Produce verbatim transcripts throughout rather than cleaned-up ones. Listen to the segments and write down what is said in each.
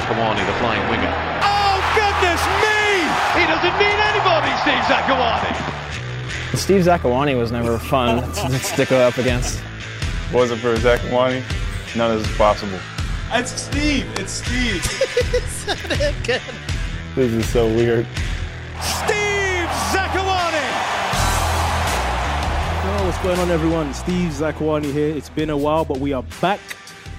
Zakuani, the flying winger. Oh, goodness me! He doesn't need anybody, Steve Zakuani! Steve Zakuani was never fun to, to go up against. If it wasn't for Zakuani, none of this is possible. It's Steve! It's Steve! It's so damn good. This is so weird. Steve Zakuani! Hello, what's going on, everyone? Steve Zakuani here. It's been a while, but we are back.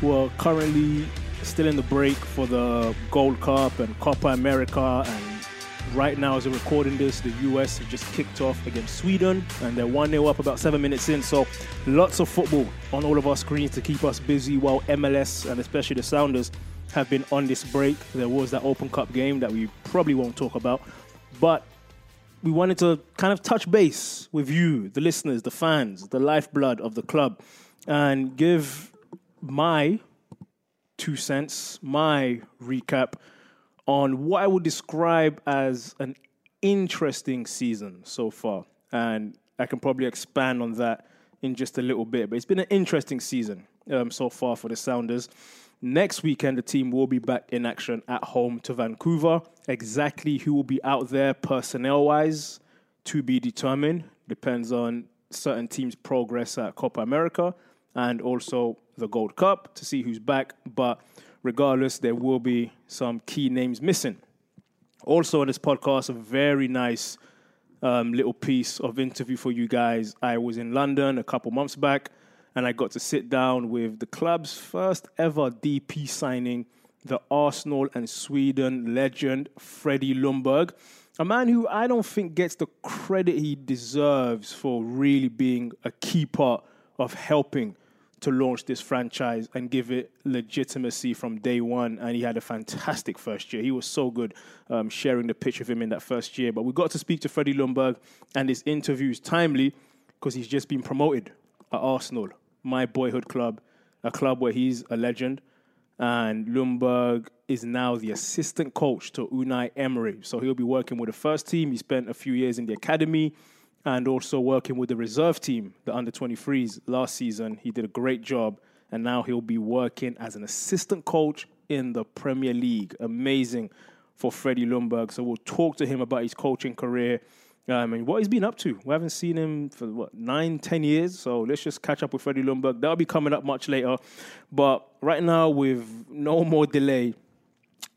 We're currently still in the break for the Gold Cup and Copa America, and right now as we're recording this, the U S have just kicked off against Sweden, and they're one nil up about seven minutes in, so lots of football on all of our screens to keep us busy while M L S, and especially the Sounders, have been on this break. There was that Open Cup game that we probably won't talk about, but we wanted to kind of touch base with you, the listeners, the fans, the lifeblood of the club, and give my two cents, my recap on what I would describe as an interesting season so far. And I can probably expand on that in just a little bit. But it's been an interesting season um, so far for the Sounders. Next weekend, the team will be back in action at home to Vancouver. Exactly who will be out there personnel-wise, to be determined. Depends on certain teams' progress at Copa America and also the Gold Cup to see who's back, but regardless, there will be some key names missing. Also on this podcast, a very nice um, little piece of interview for you guys. I was in London a couple months back, and I got to sit down with the club's first ever D P signing, the Arsenal and Sweden legend, Freddie Ljungberg, a man who I don't think gets the credit he deserves for really being a key part of helping to launch this franchise and give it legitimacy from day one. And he had a fantastic first year. He was so good um, sharing the pitch with him in that first year. But we got to speak to Freddie Ljungberg, and this interview is timely because he's just been promoted at Arsenal, my boyhood club, a club where he's a legend. And Ljungberg is now the assistant coach to Unai Emery. So he'll be working with the first team. He spent a few years in the academy, and also working with the reserve team, the under twenty-threes, last season. He did a great job, and now he'll be working as an assistant coach in the Premier League. Amazing for Freddie Ljungberg. So we'll talk to him about his coaching career um, and what he's been up to. We haven't seen him for, what, nine, ten years? So let's just catch up with Freddie Ljungberg. That'll be coming up much later. But right now, with no more delay,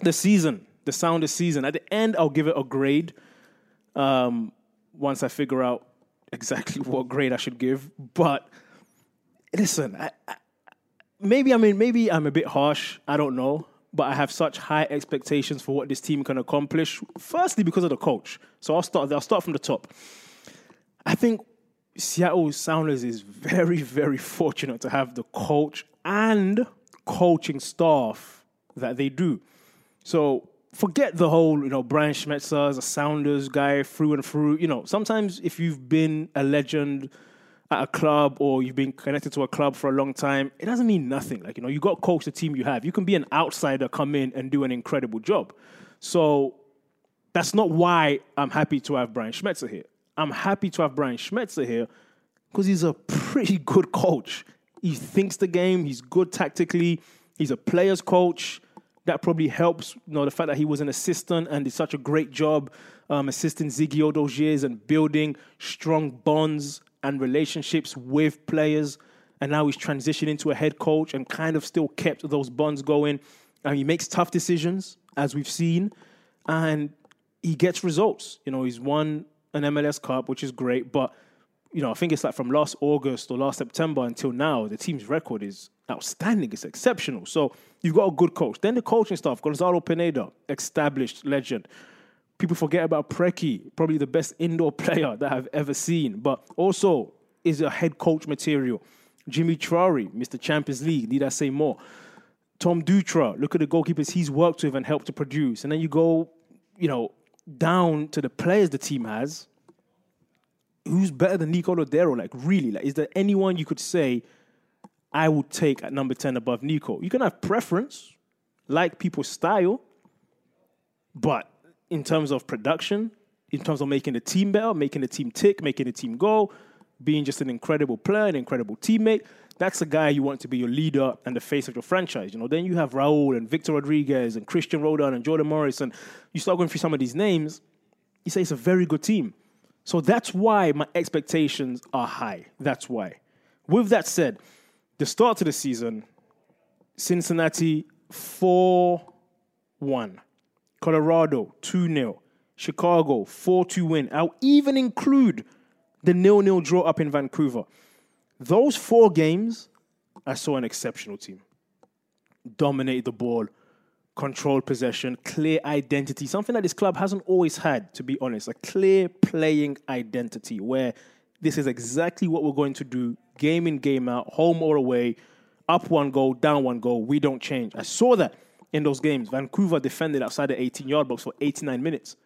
the season, the Sounders season. At the end, I'll give it a grade. Um... Once I figure out exactly what grade I should give. But listen, I, I, maybe I mean maybe I'm a bit harsh. I don't know, but I have such high expectations for what this team can accomplish. Firstly, because of the coach. So I'll start. I'll start from the top. I think Seattle Sounders is very, very fortunate to have the coach and coaching staff that they do. So, forget the whole, you know, Brian Schmetzer is a Sounders guy through and through. You know, sometimes if you've been a legend at a club or you've been connected to a club for a long time, it doesn't mean nothing. Like, you know, you got to coach the team you have. You can be an outsider, come in and do an incredible job. So that's not why I'm happy to have Brian Schmetzer here. I'm happy to have Brian Schmetzer here because he's a pretty good coach. He thinks the game. He's good tactically. He's a player's coach. That probably helps, you know, the fact that he was an assistant and did such a great job um, assisting Ziggy all those years and building strong bonds and relationships with players. And now he's transitioned into a head coach and kind of still kept those bonds going. And he makes tough decisions, as we've seen, and he gets results. You know, he's won an M L S Cup, which is great, but, you know, I think it's like from last August or last September until now, the team's record is outstanding. It's exceptional. So you've got a good coach. Then the coaching staff, Gonzalo Pineda, established legend. People forget about Preki, probably the best indoor player that I've ever seen, but also is a head coach material. Jimmy Trari, Mister Champions League, need I say more? Tom Dutra, look at the goalkeepers he's worked with and helped to produce. And then you go, you know, down to the players the team has. Who's better than Nico Lodero? Like, really? Like, is there anyone you could say I would take at number ten above Nico? You can have preference, like people's style, but in terms of production, in terms of making the team better, making the team tick, making the team go, being just an incredible player, an incredible teammate, that's the guy you want to be your leader and the face of your franchise. You know, then you have Raul and Victor Rodriguez and Christian Roldan and Jordan Morris, and you start going through some of these names, you say it's a very good team. So that's why my expectations are high. That's why. With that said, the start of the season, Cincinnati four one, Colorado two nil, Chicago four two win. I'll even include the nil nil draw up in Vancouver. Those four games, I saw an exceptional team. Dominated the ball, controlled possession, clear identity. Something that this club hasn't always had, to be honest. A clear playing identity where this is exactly what we're going to do, game in, game out, home or away, up one goal, down one goal. We don't change. I saw that in those games. Vancouver defended outside the eighteen-yard box for eighty-nine minutes.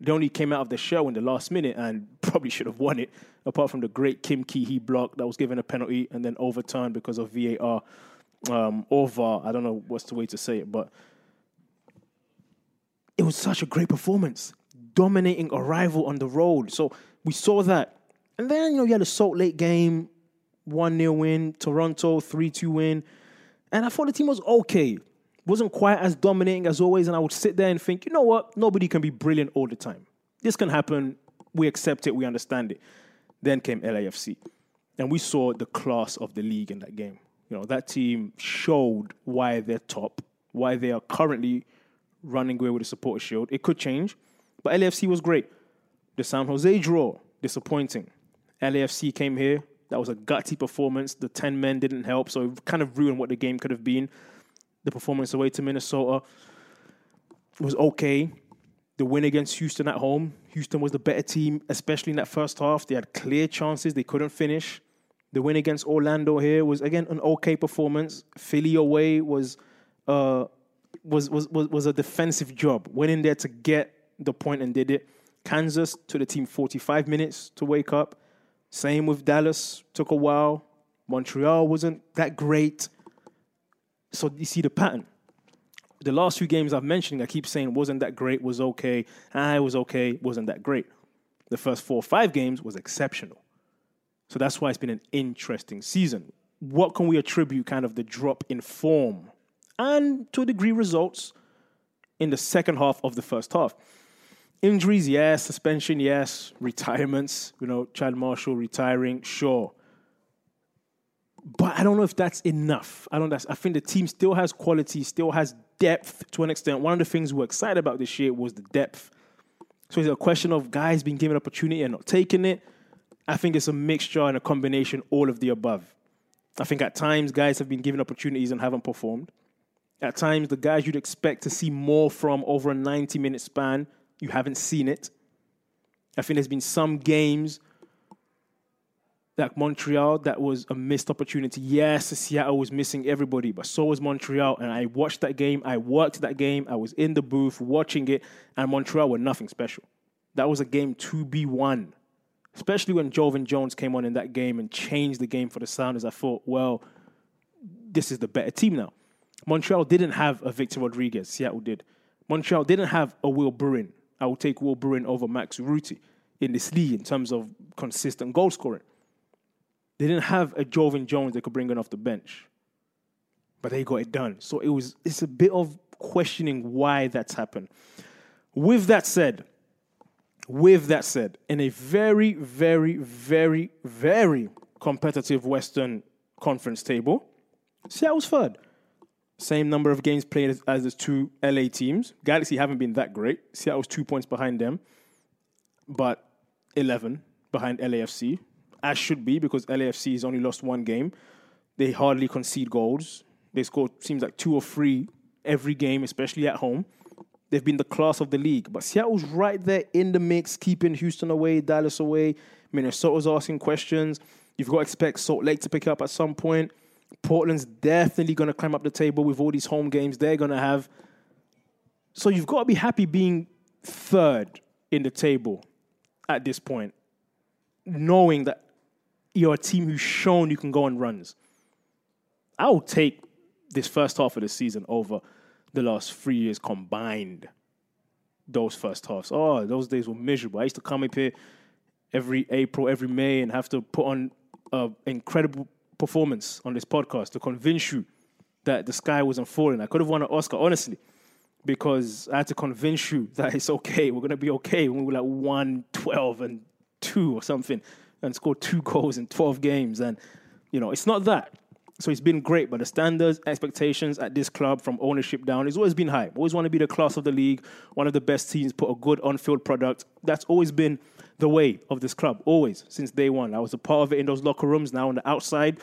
They only came out of the shell in the last minute and probably should have won it, apart from the great Kim Ki-hee block that was given a penalty and then overturned because of V A R um, or V A R. I don't know what's the way to say it, but it was such a great performance, dominating a rival on the road. So we saw that. And then, you know, you had a Salt Lake game, one nil win, Toronto, three two win. And I thought the team was okay. Wasn't quite as dominating as always, and I would sit there and think, you know what? Nobody can be brilliant all the time. This can happen. We accept it. We understand it. Then came L A F C, and we saw the class of the league in that game. You know, that team showed why they're top, why they are currently running away with the Supporters' Shield. It could change, but L A F C was great. The San Jose draw, disappointing. L A F C came here. That was a gutty performance. The ten men didn't help, so it kind of ruined what the game could have been. The performance away to Minnesota was okay. The win against Houston at home. Houston was the better team, especially in that first half. They had clear chances. They couldn't finish. The win against Orlando here was, again, an okay performance. Philly away was uh, was, was, was, was a defensive job. Went in there to get the point and did it. Kansas took the team forty-five minutes to wake up. Same with Dallas. Took a while. Montreal wasn't that great. So you see the pattern. The last few games I've mentioned, I keep saying wasn't that great, was okay, I was okay, wasn't that great. The first four or five games was exceptional. So that's why it's been an interesting season. What can we attribute kind of the drop in form and, to a degree, results in the second half of the first half? Injuries, yes. Suspension, yes. Retirements, you know, Chad Marshall retiring, sure. But I don't know if that's enough. I don't. That's, I think the team still has quality, still has depth to an extent. One of the things we're excited about this year was the depth. So it's a question of guys being given opportunity and not taking it. I think it's a mixture and a combination, all of the above. I think at times guys have been given opportunities and haven't performed. At times the guys you'd expect to see more from over a ninety-minute span, you haven't seen it. I think there's been some games like Montreal, that was a missed opportunity. Yes, Seattle was missing everybody, but so was Montreal. And I watched that game. I worked that game. I was in the booth watching it. And Montreal were nothing special. That was a game to be won. Especially when Jovan Jones came on in that game and changed the game for the Sounders. I thought, well, this is the better team now. Montreal didn't have a Victor Rodriguez. Seattle did. Montreal didn't have a Will Bruin. I will take Will Bruin over Max Urruti in this league in terms of consistent goal scoring. They didn't have a Jovan Jones they could bring in off the bench. But they got it done. So it was. It's a bit of questioning why that's happened. With that said, with that said, in a very, very, very, very competitive Western Conference table, Seattle's third. Same number of games played as, as the two L A teams. Galaxy haven't been that great. Seattle's two points behind them, but eleven behind L A F C. As should be, because L A F C has only lost one game. They hardly concede goals. They score, seems like, two or three every game, especially at home. They've been the class of the league. But Seattle's right there in the mix, keeping Houston away, Dallas away. Minnesota's asking questions. You've got to expect Salt Lake to pick up at some point. Portland's definitely going to climb up the table with all these home games they're going to have. So you've got to be happy being third in the table at this point, knowing that you're a team who's shown you can go on runs. I'll take this first half of the season over the last three years combined, those first halves. Oh, those days were miserable. I used to come up here every April, every May, and have to put on an incredible performance on this podcast to convince you that the sky wasn't falling. I could have won an Oscar, honestly, because I had to convince you that it's okay. We're going to be okay when we were like one twelve and two or something and scored two goals in twelve games. And, you know, it's not that. So it's been great, but the standards, expectations at this club from ownership down, it's always been high. Always want to be the class of the league, one of the best teams, put a good on-field product. That's always been the way of this club, always, since day one. I was a part of it in those locker rooms, now on the outside.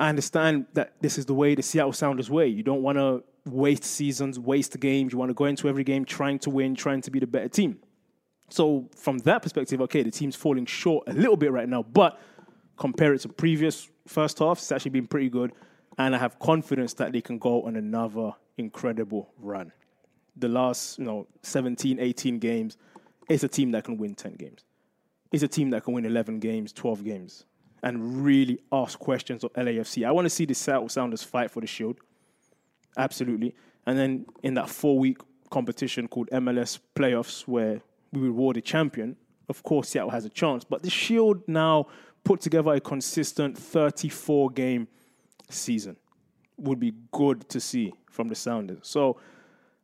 I understand that this is the way, the Seattle Sounders way. You don't want to waste seasons, waste games. You want to go into every game trying to win, trying to be the better team. So from that perspective, okay, the team's falling short a little bit right now, but compare it to previous first half, it's actually been pretty good, and I have confidence that they can go on another incredible run. The last, you know, seventeen, eighteen games, it's a team that can win ten games. It's a team that can win eleven games, twelve games, and really ask questions of L A F C. I want to see the Seattle Sounders fight for the Shield, absolutely. And then in that four-week competition called M L S Playoffs, where we reward a champion, of course Seattle has a chance, but the Shield now put together a consistent thirty-four game season would be good to see from the Sounders. So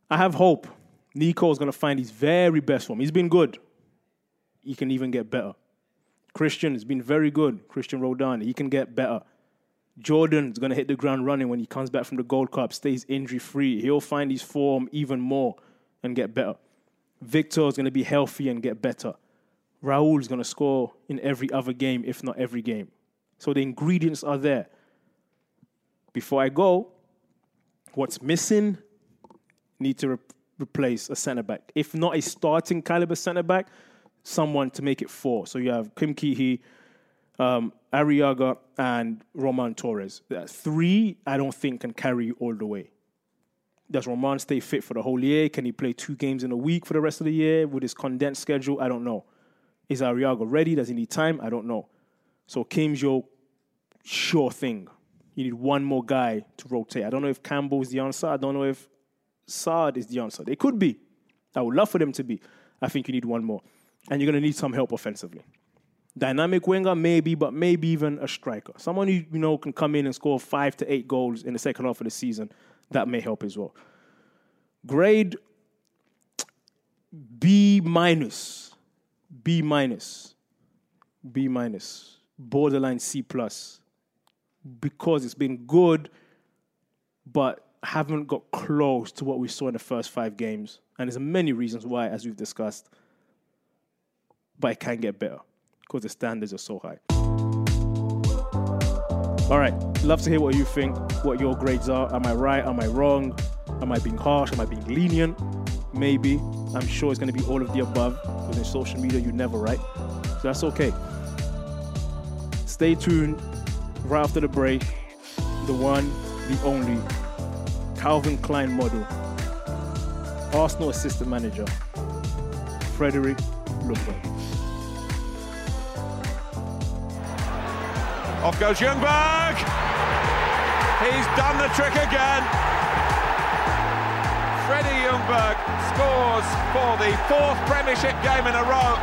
I have hope. Nico's going to find his very best form. He's been good. He can even get better. Christian has been very good. Christian Roldan, he can get better. Jordan's going to hit the ground running when he comes back from the Gold Cup, stays injury-free. He'll find his form even more and get better. Victor's going to be healthy and get better. Raul's going to score in every other game, if not every game. So the ingredients are there. Before I go, what's missing? Need to re- replace a centre-back. If not a starting caliber centre-back, someone to make it four. So you have Kim Ki-hee, um, Arriaga, and Roman Torres. That three, I don't think, can carry you all the way. Does Roman stay fit for the whole year? Can he play two games in a week for the rest of the year with his condensed schedule? I don't know. Is Arriaga ready? Does he need time? I don't know. So Kim's your sure thing. You need one more guy to rotate. I don't know if Campbell is the answer. I don't know if Saad is the answer. They could be. I would love for them to be. I think you need one more. And you're going to need some help offensively. Dynamic winger, maybe, but maybe even a striker. Someone who, you know, can come in and score five to eight goals in the second half of the season. That may help as well. Grade B minus. B minus, B minus, borderline C plus, because it's been good, but haven't got close to what we saw in the first five games. And there's many reasons why, as we've discussed, but it can get better because the standards are so high. All right, love to hear what you think, what your grades are. Am I right? Am I wrong? Am I being harsh? Am I being lenient? Maybe. I'm sure it's going to be all of the above. Because in social media, you're never right. So that's okay. Stay tuned. Right after the break, the one, the only, Calvin Klein model, Arsenal assistant manager, Freddie Ljungberg. Off goes Ljungberg. He's done the trick again. Freddie Ljungberg scores for the fourth Premiership game in a row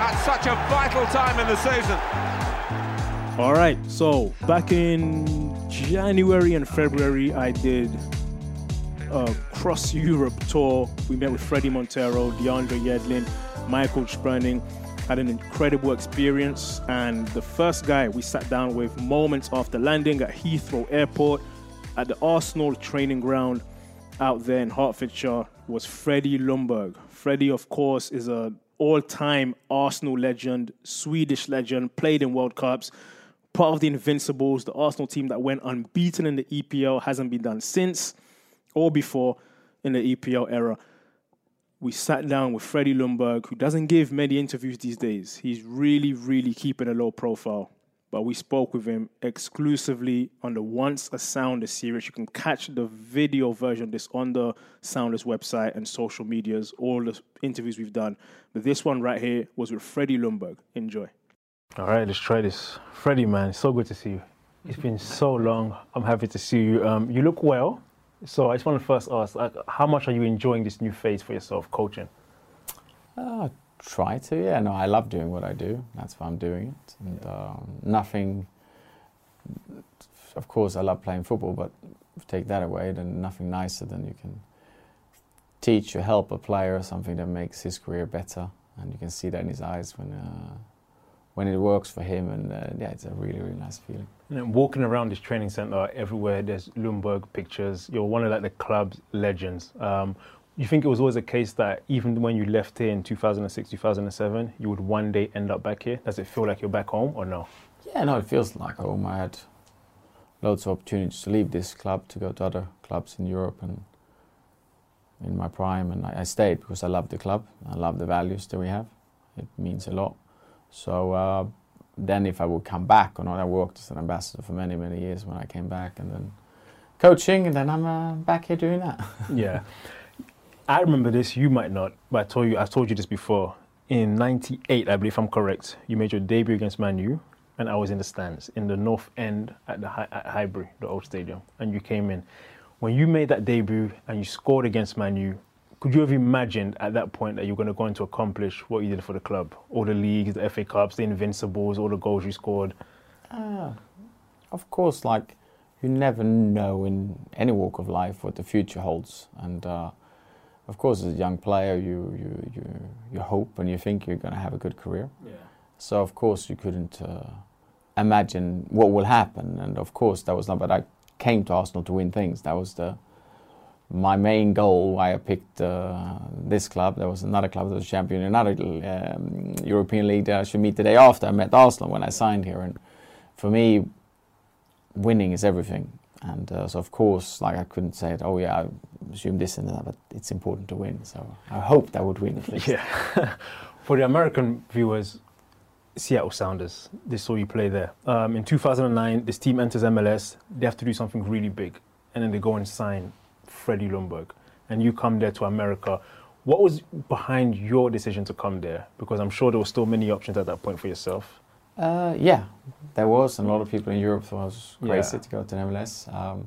at such a vital time in the season. All right, so back in January and February, I did a cross-Europe tour. We met with Freddie Montero, DeAndre Yedlin, Michael Sperning. Had an incredible experience. And the first guy we sat down with moments after landing at Heathrow Airport at the Arsenal training ground out there in Hertfordshire was Freddie Ljungberg. Freddie, of course, is an all-time Arsenal legend, Swedish legend, played in World Cups, part of the Invincibles, the Arsenal team that went unbeaten in the E P L, hasn't been done since or before in the E P L era. We sat down with Freddie Ljungberg, who doesn't give many interviews these days. He's really, really keeping a low profile. But we spoke with him exclusively on the Once a Sounder series. You can catch the video version of this on the Sounders website and social medias, all the interviews we've done. But this one right here was with Freddie Ljungberg. Enjoy. All right, let's try this. Freddie, man, it's so good to see you. It's been so long. I'm happy to see you. Um, you look well. So I just want to first ask, like, how much are you enjoying this new phase for yourself, coaching? Uh, Try to, yeah. No, I love doing what I do. That's why I'm doing it. And yeah. um, nothing of course, I love playing football, but if you take that away, then nothing nicer than you can teach or help a player or something that makes his career better. And you can see that in his eyes when uh, when it works for him. And uh, yeah, it's a really, really nice feeling. And then walking around this training centre, everywhere there's Ljungberg pictures. You're one of like the club's legends. Um, you think it was always a case that even when you left here in two thousand six, two thousand seven, you would one day end up back here? Does it feel like you're back home or no? Yeah, no, it feels like home. I had loads of opportunities to leave this club to go to other clubs in Europe and in my prime, and I, I stayed because I love the club. I love the values that we have. It means a lot. So uh, then if I would come back or not, I worked as an ambassador for many, many years when I came back, and then coaching, and then I'm uh, back here doing that. Yeah. I remember this, you might not, but I told you, I told you this before. In ninety-eight, I believe I'm correct, you made your debut against Man U. And I was in the stands in the north end at the Hi at Highbury, the old stadium, and you came in. When you made that debut and you scored against Man U, could you have imagined at that point that you were going to go on to accomplish what you did for the club? All the leagues, the F A Cups, the Invincibles, all the goals you scored? Uh, of course, like, you never know in any walk of life what the future holds. And uh, of course, as a young player, you, you, you, you hope and you think you're going to have a good career. Yeah. So of course, you couldn't... Uh, imagine what will happen, and of course that was not, but I came to Arsenal to win things. That was the my main goal, why I picked uh, this club. There was another club that was champion in another um, European league that I should meet the day after. I met Arsenal when I signed here, and for me winning is everything. And uh, so of course, like, I couldn't say it, oh yeah, I assume this and that, but it's important to win, so I hoped I would win at least. Yeah. For the American viewers, Seattle Sounders, they saw you play there. Um, in two thousand nine, this team enters M L S. They have to do something really big, and then they go and sign Freddie Ljungberg. And you come there to America. What was behind your decision to come there? Because I'm sure there were still many options at that point for yourself. Uh, yeah, there was. And a lot of people in Europe thought I was crazy yeah. to go to M L S. Um,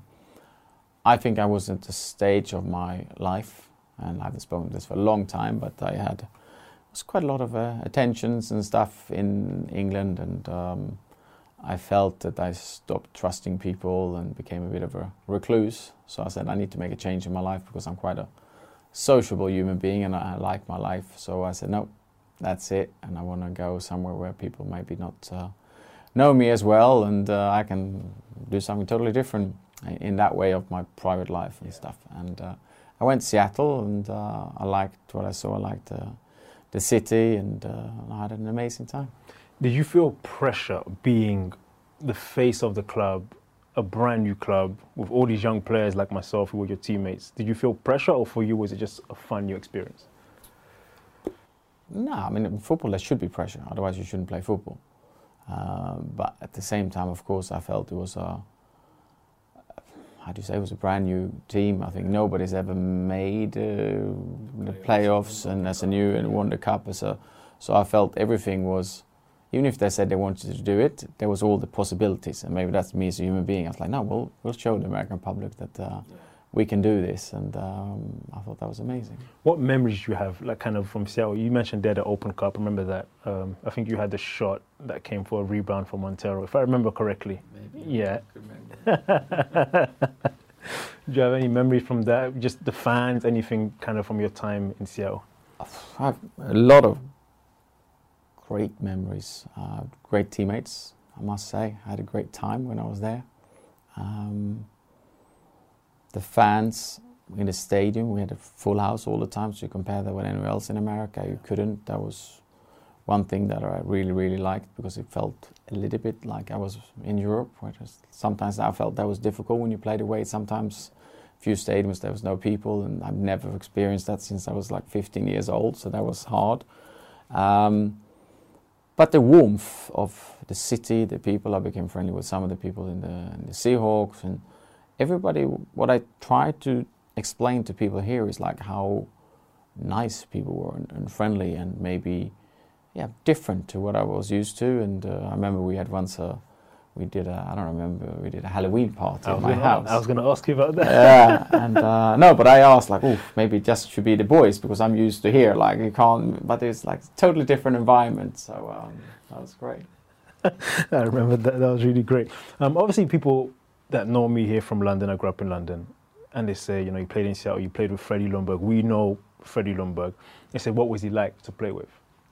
I think I was at the stage of my life, and I've spoken this for a long time, but I had... It was quite a lot of uh, attentions and stuff in England, and um, I felt that I stopped trusting people and became a bit of a recluse. So I said, I need to make a change in my life, because I'm quite a sociable human being and I like my life. So I said, no, that's it, and I want to go somewhere where people maybe not uh, know me as well, and uh, I can do something totally different in that way of my private life and yeah. stuff. And uh, I went to Seattle, and uh, I liked what I saw. I liked uh, the city, and uh, I had an amazing time. Did you feel pressure being the face of the club, a brand new club, with all these young players like myself who were your teammates? Did you feel pressure, or for you was it just a fun new experience? No, I mean, in football there should be pressure, otherwise you shouldn't play football. Uh, but at the same time, of course, I felt it was a, how do you say, it was a brand new team. I think nobody's ever made uh, the playoffs, and as a new, and won the cup. As a, so I felt everything was, even if they said they wanted to do it, there was all the possibilities. And maybe that's me as a human being. I was like, no, we'll, we'll show the American public that uh, we can do this. And um, I thought that was amazing. What memories do you have, like, kind of from Seattle? You mentioned there the Open Cup. I remember that. Um, I think you had the shot that came for a rebound for Montero, if I remember correctly. Maybe. Yeah. Do you have any memory from that? Just the fans, anything kind of from your time in Seattle? I have a lot of great memories, uh, great teammates, I must say. I had a great time when I was there. Um, the fans in the stadium, we had a full house all the time, so you compare that with anywhere else in America, you couldn't. That was one thing that I really, really liked, because it felt a little bit like I was in Europe, where sometimes I felt that was difficult when you played away. Sometimes a few stadiums there was no people, and I've never experienced that since I was like fifteen years old, so that was hard. Um, but the warmth of the city, the people, I became friendly with some of the people in the, in the Seahawks, and everybody. What I try to explain to people here is like how nice people were, and, and friendly, and maybe yeah, different to what I was used to. And uh, I remember we had once a, we did a, I don't remember, we did a Halloween party at my house. I was going to ask you about that. Yeah, and uh, no, but I asked like, oh, maybe it just should be the boys, because I'm used to here, like you can't, but it's like a totally different environment. So um, that was great. I remember that. That was really great. Um, obviously, people that know me here from London, I grew up in London, and they say, you know, you played in Seattle, you played with Freddie Ljungberg. We know Freddie Ljungberg. They said, what was he like to play with?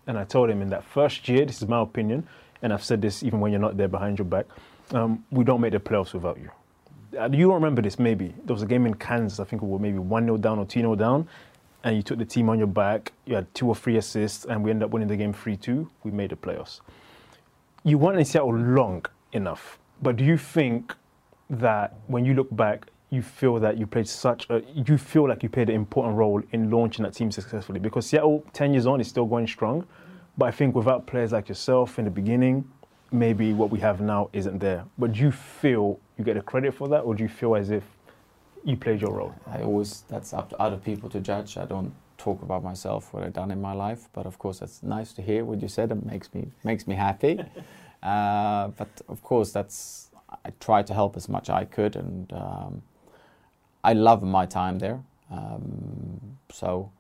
And I told him in that first year, this is my opinion, and I've said this even when you're not there behind your back, um, we don't make the playoffs without you. You don't remember this, maybe. There was a game in Kansas, I think we were maybe one nil down or two nil down, and you took the team on your back, you had two or three assists, and we ended up winning the game three two. We made the playoffs. You weren't in Seattle long enough, but do you think that when you look back, you feel that you played such a, you feel like you played an important role in launching that team successfully? Because Seattle, ten years on, is still going strong. But I think without players like yourself in the beginning, maybe what we have now isn't there. But do you feel you get the credit for that, or do you feel as if you played your role? I always, that's up to other people to judge. I don't talk about myself, what I've done in my life. But of course, that's nice to hear what you said. It makes me, makes me happy. uh, but of course, that's, I tried to help as much as I could. And um, I love my time there. Um, so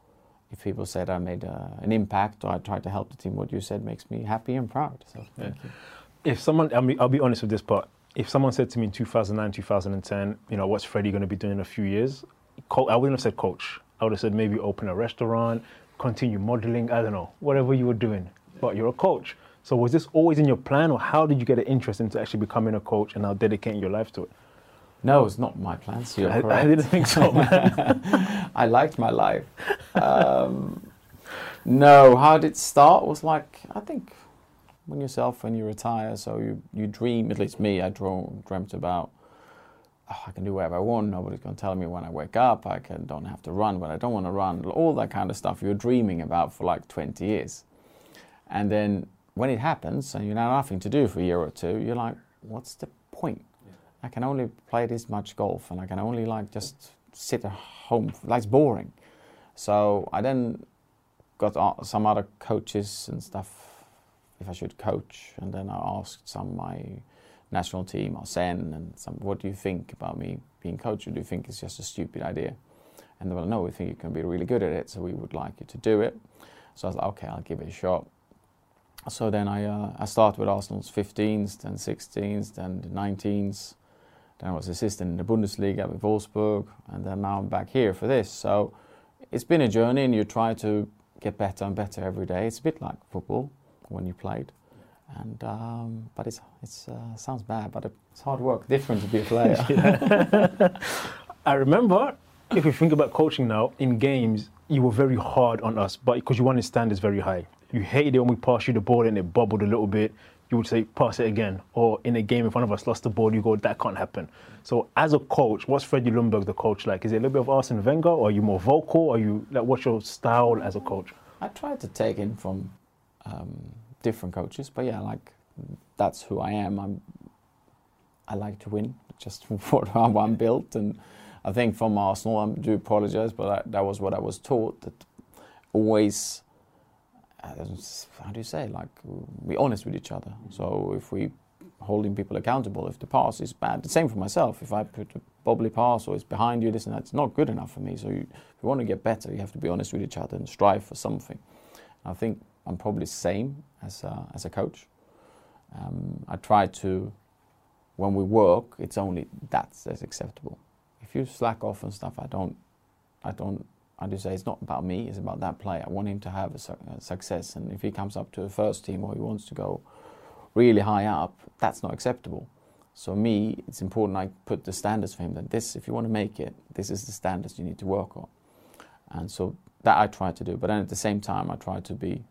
if people said I made uh, an impact or I tried to help the team, what you said makes me happy and proud. So thank yeah. you. If someone, I mean, I'll be honest with this part. If someone said to me in two thousand nine, two thousand ten, you know, what's Freddie going to be doing in a few years? I wouldn't have said coach. I would have said maybe open a restaurant, continue modeling, I don't know, whatever you were doing. Yeah. But you're a coach. So was this always in your plan, or how did you get an interest into actually becoming a coach and now dedicating your life to it? No, it's not my plan. So you're I, correct. I didn't think so, man. I liked my life. Um, no, how did it start? It was like, I think, when yourself, when you retire, so you, you dream, at least me, I draw, dreamt about, oh, I can do whatever I want, nobody's going to tell me when I wake up, I can, don't have to run when I don't want to run, all that kind of stuff you're dreaming about for like twenty years. And then when it happens, and you're now nothing to do for a year or two, you're like, what's the point? I can only play this much golf, and I can only like just sit at home. That's boring. So I then got some other coaches and stuff if I should coach, and then I asked some of my national team, Arsene, and some, what do you think about me being coach? Or do you think it's just a stupid idea? And they were like, no, we think you can be really good at it, so we would like you to do it. So I was like, okay, I'll give it a shot. So then I uh, I started with Arsenal's fifteens, then sixteens, then the nineteens. Then I was assistant in the Bundesliga with Wolfsburg, and then now I'm back here for this. So it's been a journey, and you try to get better and better every day. It's a bit like football when you played, and um, but it's it's uh, sounds bad, but it's hard work. Different to be a player. Yeah. I remember, if you think about coaching now, in games you were very hard on us, but because you wanted standards very high, you hated it when we passed you the ball and it bubbled a little bit. You would say, pass it again. Or in a game, if one of us lost the ball, you go, that can't happen. So as a coach, what's Freddie Ljungberg the coach like? Is it a little bit of Arsene Wenger, or are you more vocal? Or are you, like, what's your style as a coach? I tried to take in from um, different coaches, but yeah, like, that's who I am. I'm, I like to win, just for how I'm built. And I think from Arsenal, I do apologise, but I, that was what I was taught, that always, how do you say, like, we're honest with each other. So if we're holding people accountable, if the pass is bad, the same for myself. If I put a bobbly pass or it's behind you, this and that, it's not good enough for me. So you, if you want to get better, you have to be honest with each other and strive for something. I think I'm probably the same as a, as a coach. Um, I try to, when we work, it's only that's, that's acceptable. If you slack off and stuff, I don't, I don't, I do say it's not about me, it's about that player. I want him to have a, su a success, and if he comes up to the first team or he wants to go really high up, that's not acceptable. So me, it's important I put the standards for him, that this, if you want to make it, this is the standards you need to work on. And so that I try to do, but then at the same time I try to be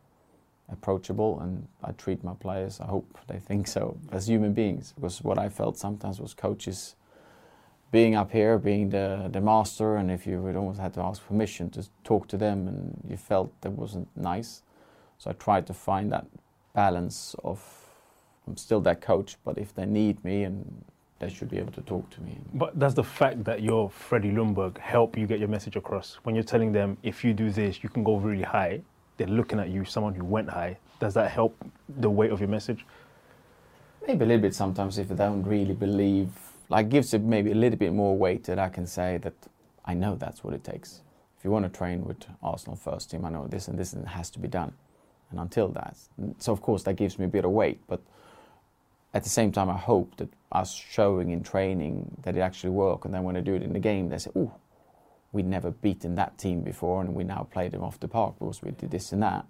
approachable, and I treat my players, I hope they think so, as human beings, because what I felt sometimes was coaches being up here, being the, the master, and if you would almost had to ask permission to talk to them, and you felt that wasn't nice. So I tried to find that balance of, I'm still that coach, but if they need me, and they should be able to talk to me. But does the fact that you're Freddie Ljungberg help you get your message across? When you're telling them, if you do this, you can go really high, they're looking at you, someone who went high, does that help the weight of your message? Maybe a little bit sometimes, if they don't really believe. Like, gives it maybe a little bit more weight that I can say that I know that's what it takes. If you want to train with Arsenal first team, I know this and this and it has to be done. And until that, so of course that gives me a bit of weight, but at the same time, I hope that us showing in training that it actually works, and then when I do it in the game, they say, "Oh, we'd never beaten that team before, and we now played them off the park because we did this and that."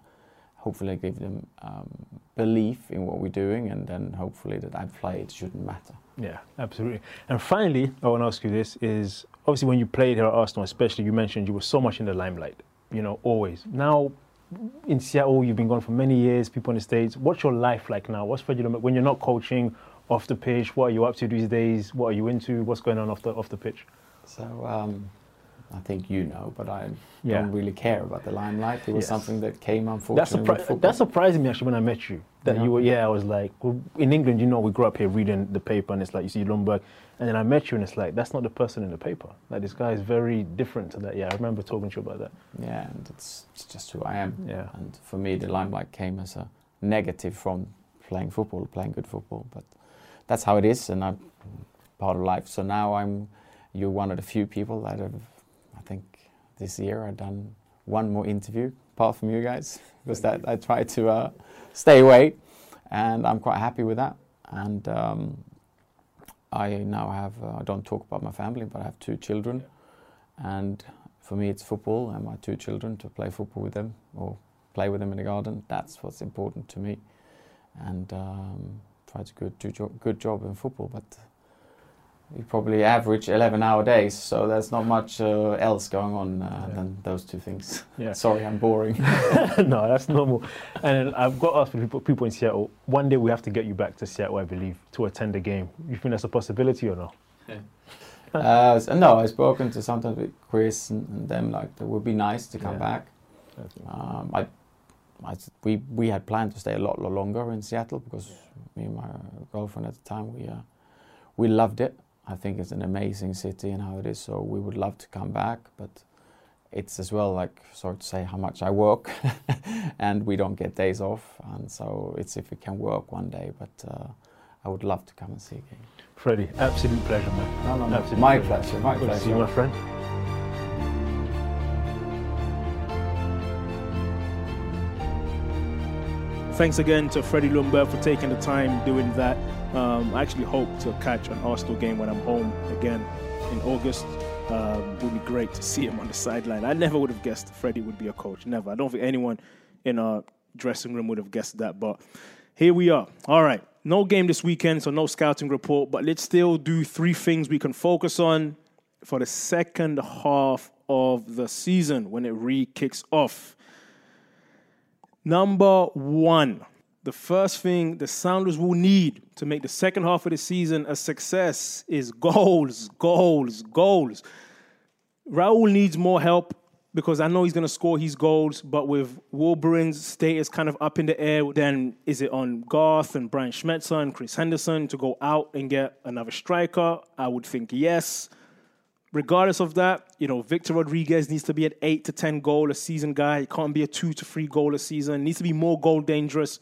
Hopefully, I give them um, belief in what we're doing, and then hopefully that I've played shouldn't matter. Yeah, absolutely. And finally, I want to ask you this: is obviously when you played here at Arsenal, especially, you mentioned you were so much in the limelight. You know, always. Now, in Seattle, you've been gone for many years, people in the States. What's your life like now? What's Freddie Ljungberg when you're not coaching off the pitch? What are you up to these days? What are you into? What's going on off the, off the pitch? So, um, I think you know, but I yeah. don't really care about the limelight. It was yes. something that came, unfortunately, that, surpri that surprised me, actually, when I met you. That yeah. you were, yeah, I was like, well, in England, you know, we grew up here reading the paper, and it's like, you see Ljungberg, and then I met you, and it's like, that's not the person in the paper. Like, this guy is very different to that. Yeah, I remember talking to you about that. Yeah, and it's, it's just who I am. Yeah. And for me, the limelight came as a negative from playing football, playing good football, but that's how it is, and I'm part of life. So now I'm, you're one of the few people that have, I think, this year I've done one more interview, apart from you guys, because that I try to uh, stay away, and I'm quite happy with that. And um, I now have, uh, I don't talk about my family, but I have two children, yeah. and for me it's football and my two children, to play football with them or play with them in the garden. That's what's important to me, and um, try to do a jo good job in football. But you probably average eleven hour days, so there's not much uh, else going on uh, yeah. than those two things. Yeah. Sorry, I'm boring. No, that's normal. And I've got to ask people, people in Seattle, one day we have to get you back to Seattle, I believe, to attend a game. You think that's a possibility or no? Yeah. uh, so, no, I've spoken to sometimes with Chris and, and them, like, it would be nice to come yeah. back. Um, I, I, we, we had planned to stay a lot, lot longer in Seattle because yeah. me and my girlfriend at the time, we, uh, we loved it. I think it's an amazing city and how it is, so we would love to come back, but it's as well, like, sorry to say, how much I work and we don't get days off, and so it's if we can work one day, but uh, I would love to come and see again. Freddie, absolute pleasure, man. No, no, no. Absolute my pleasure, pleasure. My Good pleasure. To see you, my friend. Thanks again to Freddie Ljungberg for taking the time doing that. Um, I actually hope to catch an Arsenal game when I'm home again in August. Uh, it would be great to see him on the sideline. I never would have guessed Freddie would be a coach, never. I don't think anyone in our dressing room would have guessed that, but here we are. All right, no game this weekend, so no scouting report, but let's still do three things we can focus on for the second half of the season when it re-kicks off. Number one. The first thing the Sounders will need to make the second half of the season a success is goals, goals, goals. Raul needs more help because I know he's going to score his goals, but with Will Bruin's status kind of up in the air, then is it on Garth and Brian Schmetzer and Chris Henderson to go out and get another striker? I would think yes. Regardless of that, you know, Victor Rodriguez needs to be an eight to ten goal a season guy. He can't be a two to three goal a season. He needs to be more goal dangerous.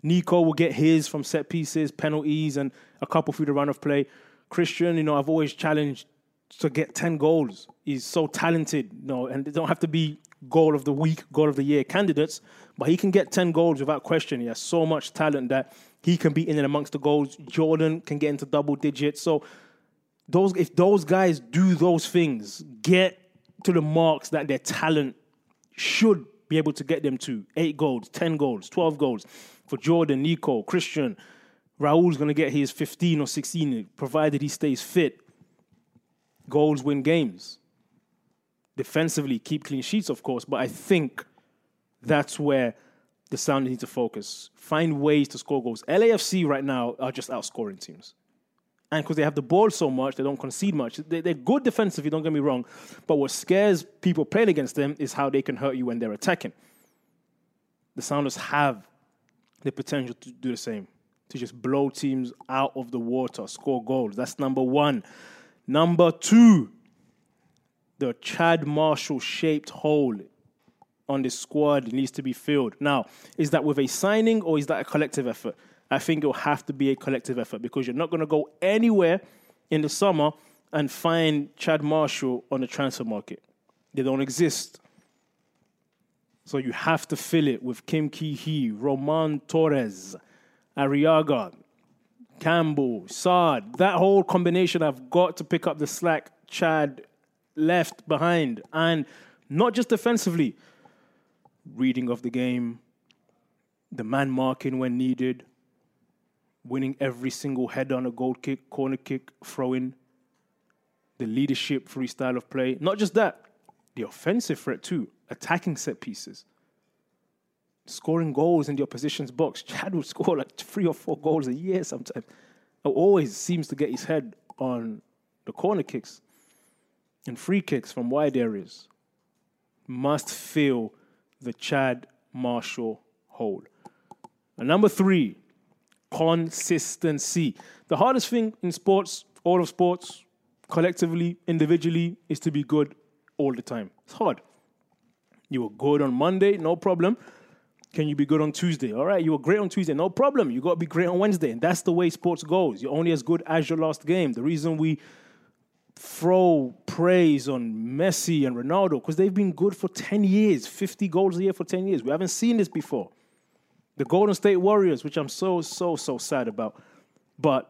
Nico will get his from set pieces, penalties, and a couple through the run of play. Christian, you know, I've always challenged to get ten goals. He's so talented, you know, and they don't have to be goal of the week, goal of the year candidates, but he can get ten goals without question. He has so much talent that he can be in and amongst the goals. Jordan can get into double digits. So those, if those guys do those things, get to the marks that their talent should be able to get them to, eight goals, ten goals, twelve goals. For Jordan, Nico, Christian, Raul's going to get his fifteen or sixteen, provided he stays fit. Goals win games. Defensively, keep clean sheets, of course, but I think that's where the Sounders need to focus. Find ways to score goals. L A F C right now are just outscoring teams. And because they have the ball so much, they don't concede much. They're good defensively, don't get me wrong, but what scares people playing against them is how they can hurt you when they're attacking. The Sounders have the potential to do the same, to just blow teams out of the water, score goals. That's number one. Number two, the Chad Marshall-shaped hole on this squad needs to be filled. Now, is that with a signing or is that a collective effort? I think it'll have to be a collective effort because you're not going to go anywhere in the summer and find Chad Marshall on the transfer market. They don't exist. So you have to fill it with Kim Ki-hee, Roman Torres, Arriaga, Campbell, Saad, that whole combination have got to pick up the slack Chad left behind. And not just defensively. Reading of the game, the man marking when needed, winning every single header on a goal kick, corner kick, throw-in, the leadership, freestyle of play. Not just that, the offensive threat too, attacking set pieces, scoring goals in the opposition's box. Chad would score like three or four goals a year sometimes. It always seems to get his head on the corner kicks and free kicks from wide areas. Must fill the Chad Marshall hole. And number three, consistency. The hardest thing in sports, all of sports, collectively, individually, is to be good all the time. It's hard. You were good on Monday, no problem. Can you be good on Tuesday? All right, you were great on Tuesday, no problem. You got to be great on Wednesday. And that's the way sports goes. You're only as good as your last game. The reason we throw praise on Messi and Ronaldo, because they've been good for ten years, fifty goals a year for ten years. We haven't seen this before. The Golden State Warriors, which I'm so, so, so sad about. But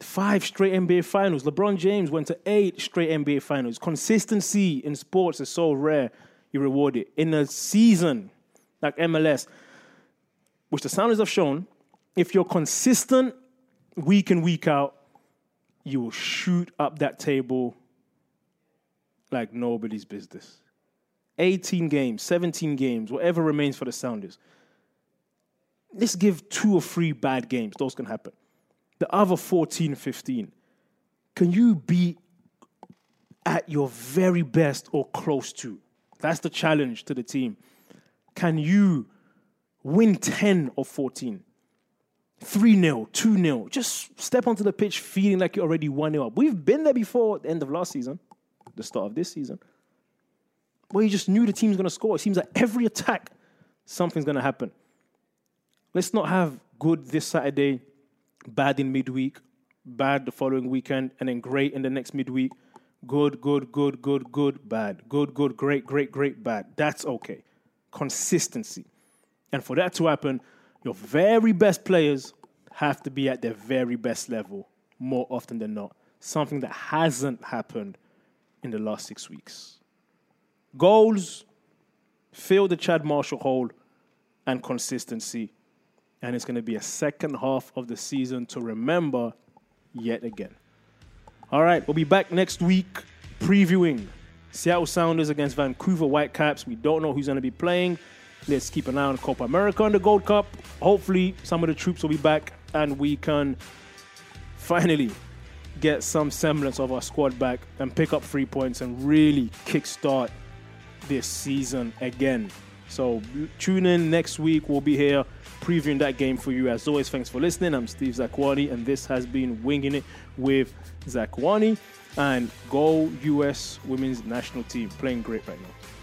five straight N B A finals. LeBron James went to eight straight N B A finals. Consistency in sports is so rare, you reward it. In a season like M L S, which the Sounders have shown, if you're consistent week in, week out, you will shoot up that table like nobody's business. eighteen games, seventeen games, whatever remains for the Sounders. Let's give two or three bad games. Those can happen. The other fourteen, fifteen, can you be at your very best or close to? That's the challenge to the team. Can you win ten or fourteen? three nil, two nil. Just step onto the pitch feeling like you're already one nil up. We've been there before at the end of last season, the start of this season, where you just knew the team's going to score. It seems like every attack, something's going to happen. Let's not have good this Saturday, bad in midweek, bad the following weekend, and then great in the next midweek. Good, good, good, good, good, bad. Good, good, great, great, great, bad. That's okay. Consistency. And for that to happen, your very best players have to be at their very best level more often than not. Something that hasn't happened in the last six weeks. Goals, fill the Chad Marshall hole, and consistency. And it's going to be a second half of the season to remember yet again. All right, we'll be back next week previewing Seattle Sounders against Vancouver Whitecaps. We don't know who's going to be playing. Let's keep an eye on Copa America and the Gold Cup. Hopefully, some of the troops will be back and we can finally get some semblance of our squad back and pick up three points and really kickstart this season again. So tune in next week. We'll be here previewing that game for you. As always, thanks for listening. I'm Steve Zakuani, and this has been Winging It with Zakuani. And go U S Women's National Team, playing great right now.